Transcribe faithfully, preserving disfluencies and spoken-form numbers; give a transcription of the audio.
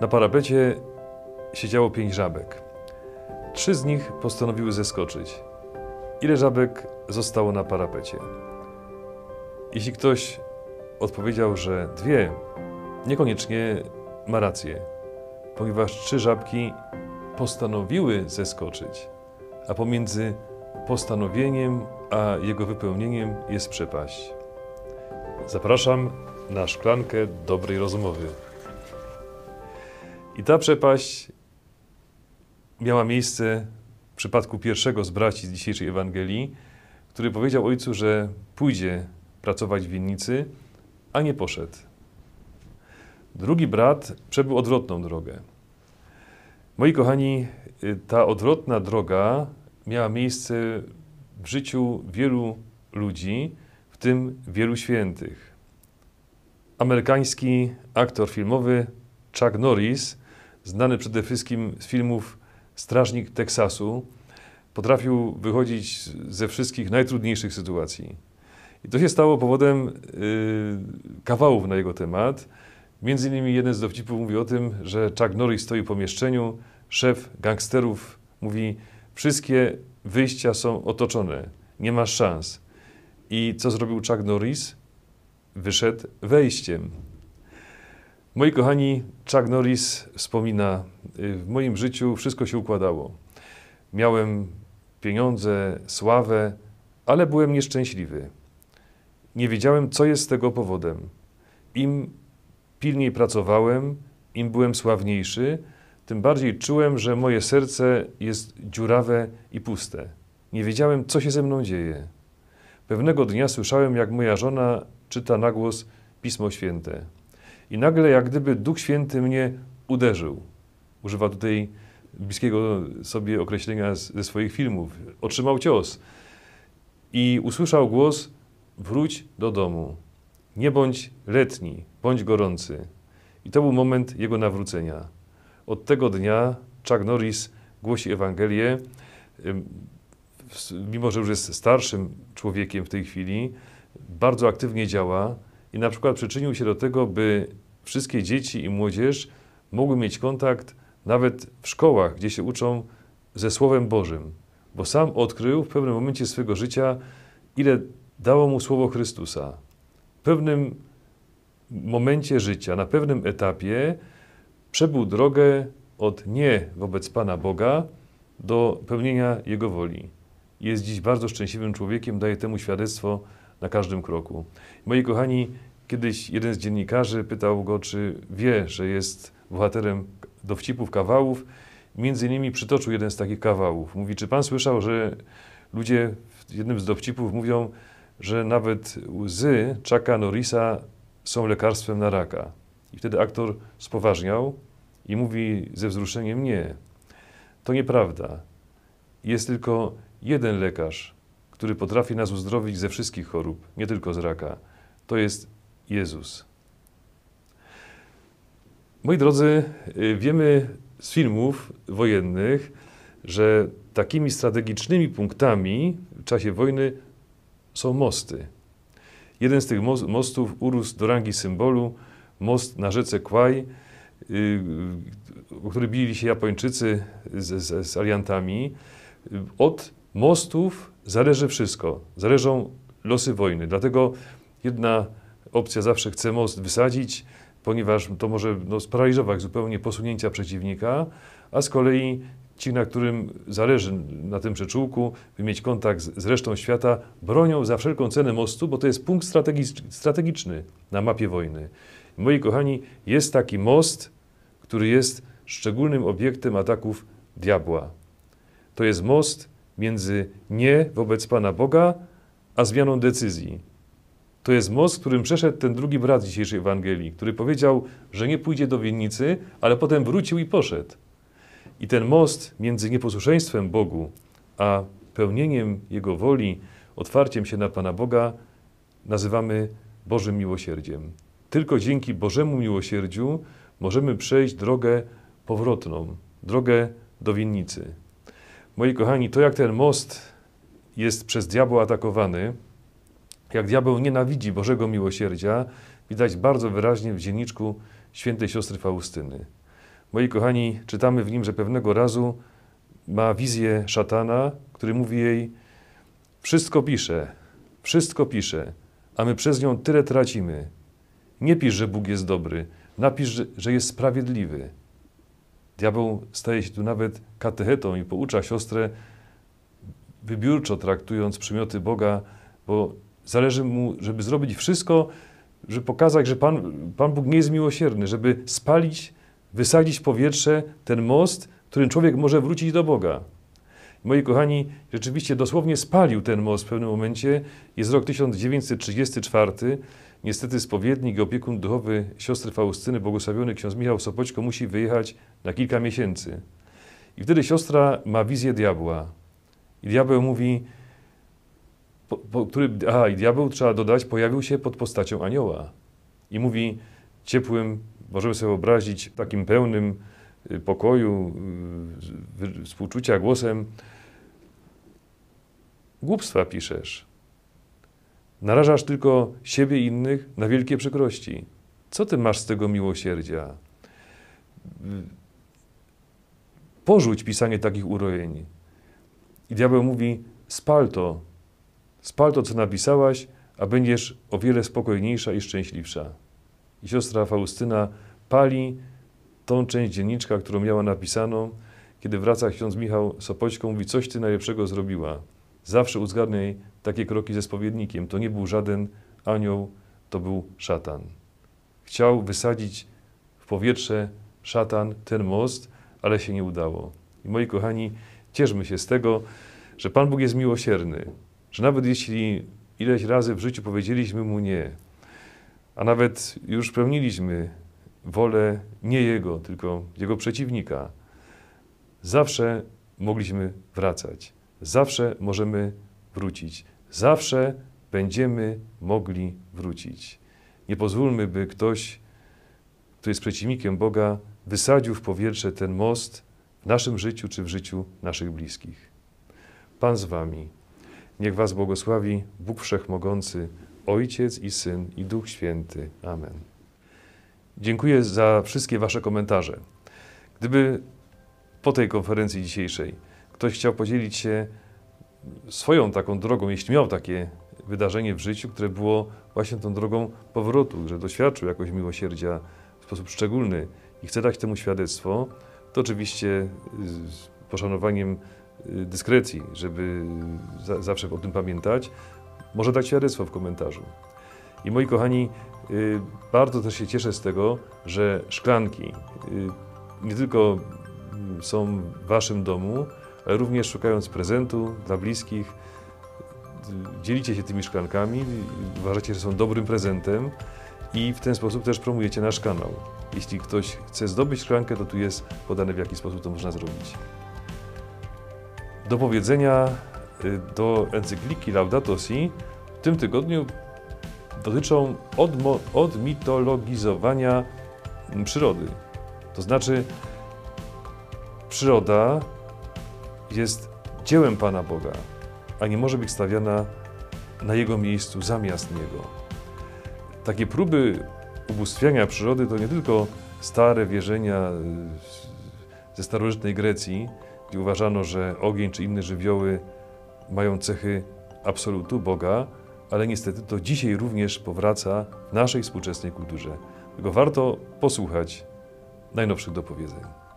Na parapecie siedziało pięć żabek. Trzy z nich postanowiły zeskoczyć. Ile żabek zostało na parapecie? Jeśli ktoś odpowiedział, że dwie, niekoniecznie ma rację, ponieważ trzy żabki postanowiły zeskoczyć, a pomiędzy postanowieniem a jego wypełnieniem jest przepaść. Zapraszam na szklankę dobrej rozmowy. I ta przepaść miała miejsce w przypadku pierwszego z braci z dzisiejszej Ewangelii, który powiedział ojcu, że pójdzie pracować w winnicy, a nie poszedł. Drugi brat przebył odwrotną drogę. Moi kochani, ta odwrotna droga miała miejsce w życiu wielu ludzi, w tym wielu świętych. Amerykański aktor filmowy Chuck Norris, znany przede wszystkim z filmów Strażnik Teksasu, potrafił wychodzić ze wszystkich najtrudniejszych sytuacji. I to się stało powodem yy, kawałów na jego temat. Między innymi jeden z dowcipów mówi o tym, że Chuck Norris stoi w pomieszczeniu, szef gangsterów mówi: wszystkie wyjścia są otoczone, nie masz szans. I co zrobił Chuck Norris? Wyszedł wejściem. Moi kochani, Chuck Norris wspomina: w moim życiu wszystko się układało. Miałem pieniądze, sławę, ale byłem nieszczęśliwy. Nie wiedziałem, co jest tego powodem. Im pilniej pracowałem, im byłem sławniejszy, tym bardziej czułem, że moje serce jest dziurawe i puste. Nie wiedziałem, co się ze mną dzieje. Pewnego dnia słyszałem, jak moja żona czyta na głos Pismo Święte. I nagle, jak gdyby Duch Święty mnie uderzył. Używa tutaj bliskiego sobie określenia ze swoich filmów. Otrzymał cios. I usłyszał głos: wróć do domu. Nie bądź letni, bądź gorący. I to był moment jego nawrócenia. Od tego dnia Chuck Norris głosi Ewangelię, mimo że już jest starszym człowiekiem w tej chwili, bardzo aktywnie działa i na przykład przyczynił się do tego, by wszystkie dzieci i młodzież mogły mieć kontakt nawet w szkołach, gdzie się uczą, ze Słowem Bożym, bo sam odkrył w pewnym momencie swego życia, ile dało mu Słowo Chrystusa. W pewnym momencie życia, na pewnym etapie przebył drogę od nie wobec Pana Boga do pełnienia Jego woli. Jest dziś bardzo szczęśliwym człowiekiem, daje temu świadectwo na każdym kroku. Moi kochani, kiedyś jeden z dziennikarzy pytał go, czy wie, że jest bohaterem dowcipów, kawałów. Między innymi przytoczył jeden z takich kawałów. Mówi: czy Pan słyszał, że ludzie w jednym z dowcipów mówią, że nawet łzy Chucka Norrisa są lekarstwem na raka? I wtedy aktor spoważniał i mówi ze wzruszeniem: nie, to nieprawda. Jest tylko jeden lekarz, który potrafi nas uzdrowić ze wszystkich chorób, nie tylko z raka. To jest Jezus. Moi drodzy, wiemy z filmów wojennych, że takimi strategicznymi punktami w czasie wojny są mosty. Jeden z tych mostów urósł do rangi symbolu. Most na rzece Kwai, o który bili się Japończycy z, z, z aliantami. Od mostów zależy wszystko. Zależą losy wojny. Dlatego jedna opcja zawsze chce most wysadzić, ponieważ to może no, sparaliżować zupełnie posunięcia przeciwnika, a z kolei ci, na którym zależy na tym przyczółku, by mieć kontakt z resztą świata, bronią za wszelką cenę mostu, bo to jest punkt strategiczny na mapie wojny. Moi kochani, jest taki most, który jest szczególnym obiektem ataków diabła. To jest most między nie wobec Pana Boga, a zmianą decyzji. To jest most, którym przeszedł ten drugi brat dzisiejszej Ewangelii, który powiedział, że nie pójdzie do winnicy, ale potem wrócił i poszedł. I ten most między nieposłuszeństwem Bogu, a pełnieniem Jego woli, otwarciem się na Pana Boga, nazywamy Bożym Miłosierdziem. Tylko dzięki Bożemu Miłosierdziu możemy przejść drogę powrotną, drogę do winnicy. Moi kochani, to jak ten most jest przez diabła atakowany, jak diabeł nienawidzi Bożego Miłosierdzia, widać bardzo wyraźnie w dzienniczku świętej siostry Faustyny. Moi kochani, czytamy w nim, że pewnego razu ma wizję szatana, który mówi jej: wszystko pisze, wszystko pisze, a my przez nią tyle tracimy. Nie pisz, że Bóg jest dobry, napisz, że jest sprawiedliwy. Diabeł staje się tu nawet katechetą i poucza siostrę, wybiórczo traktując przymioty Boga, bo zależy mu, żeby zrobić wszystko, żeby pokazać, że Pan, Pan Bóg nie jest miłosierny, żeby spalić, wysadzić w powietrze ten most, którym człowiek może wrócić do Boga. Moi kochani, rzeczywiście dosłownie spalił ten most w pewnym momencie. Jest rok tysiąc dziewięćset trzydziesty czwarty. Niestety spowiednik i opiekun duchowy siostry Faustyny, błogosławiony ksiądz Michał Sopoćko, musi wyjechać na kilka miesięcy. I wtedy siostra ma wizję diabła. I diabeł mówi, po, po, który, aha, i diabeł, trzeba dodać, pojawił się pod postacią anioła. I mówi ciepłym, możemy sobie wyobrazić, takim pełnym pokoju, współczucia głosem: głupstwa piszesz. Narażasz tylko siebie i innych na wielkie przykrości. Co ty masz z tego miłosierdzia? Porzuć pisanie takich urojeń. I diabeł mówi: spal to. Spal to, co napisałaś, a będziesz o wiele spokojniejsza i szczęśliwsza. I siostra Faustyna pali tą część dzienniczka, którą miała napisaną. Kiedy wraca ksiądz Michał Sopoćko, mówi: coś ty najlepszego zrobiła. Zawsze uzgadniaj takie kroki ze spowiednikiem. To nie był żaden anioł, to był szatan. Chciał wysadzić w powietrze szatan ten most, ale się nie udało. I moi kochani, cieszmy się z tego, że Pan Bóg jest miłosierny, że nawet jeśli ileś razy w życiu powiedzieliśmy Mu nie, a nawet już pełniliśmy wolę nie Jego, tylko Jego przeciwnika, zawsze mogliśmy wracać, zawsze możemy wrócić, zawsze będziemy mogli wrócić. Nie pozwólmy, by ktoś, kto jest przeciwnikiem Boga, wysadził w powietrze ten most w naszym życiu czy w życiu naszych bliskich. Pan z wami. Niech was błogosławi Bóg Wszechmogący, Ojciec i Syn, i Duch Święty. Amen. Dziękuję za wszystkie wasze komentarze. Gdyby po tej konferencji dzisiejszej ktoś chciał podzielić się swoją taką drogą, jeśli miał takie wydarzenie w życiu, które było właśnie tą drogą powrotu, że doświadczył jakoś miłosierdzia w sposób szczególny i chce dać temu świadectwo, to oczywiście z poszanowaniem dyskrecji, żeby za, zawsze o tym pamiętać, może dać świadectwo w komentarzu. I moi kochani, y, bardzo też się cieszę z tego, że szklanki y, nie tylko są w waszym domu, ale również szukając prezentu dla bliskich, y, dzielicie się tymi szklankami, y, uważacie, że są dobrym prezentem i w ten sposób też promujecie nasz kanał. Jeśli ktoś chce zdobyć szklankę, to tu jest podane, w jaki sposób to można zrobić. Do powiedzenia do encykliki Laudato si w tym tygodniu dotyczą odmo, odmitologizowania przyrody. To znaczy, przyroda jest dziełem Pana Boga, a nie może być stawiana na Jego miejscu zamiast Niego. Takie próby ubóstwiania przyrody to nie tylko stare wierzenia ze starożytnej Grecji, gdzie uważano, że ogień czy inne żywioły mają cechy absolutu Boga, ale niestety to dzisiaj również powraca w naszej współczesnej kulturze. Dlatego warto posłuchać najnowszych dopowiedzeń.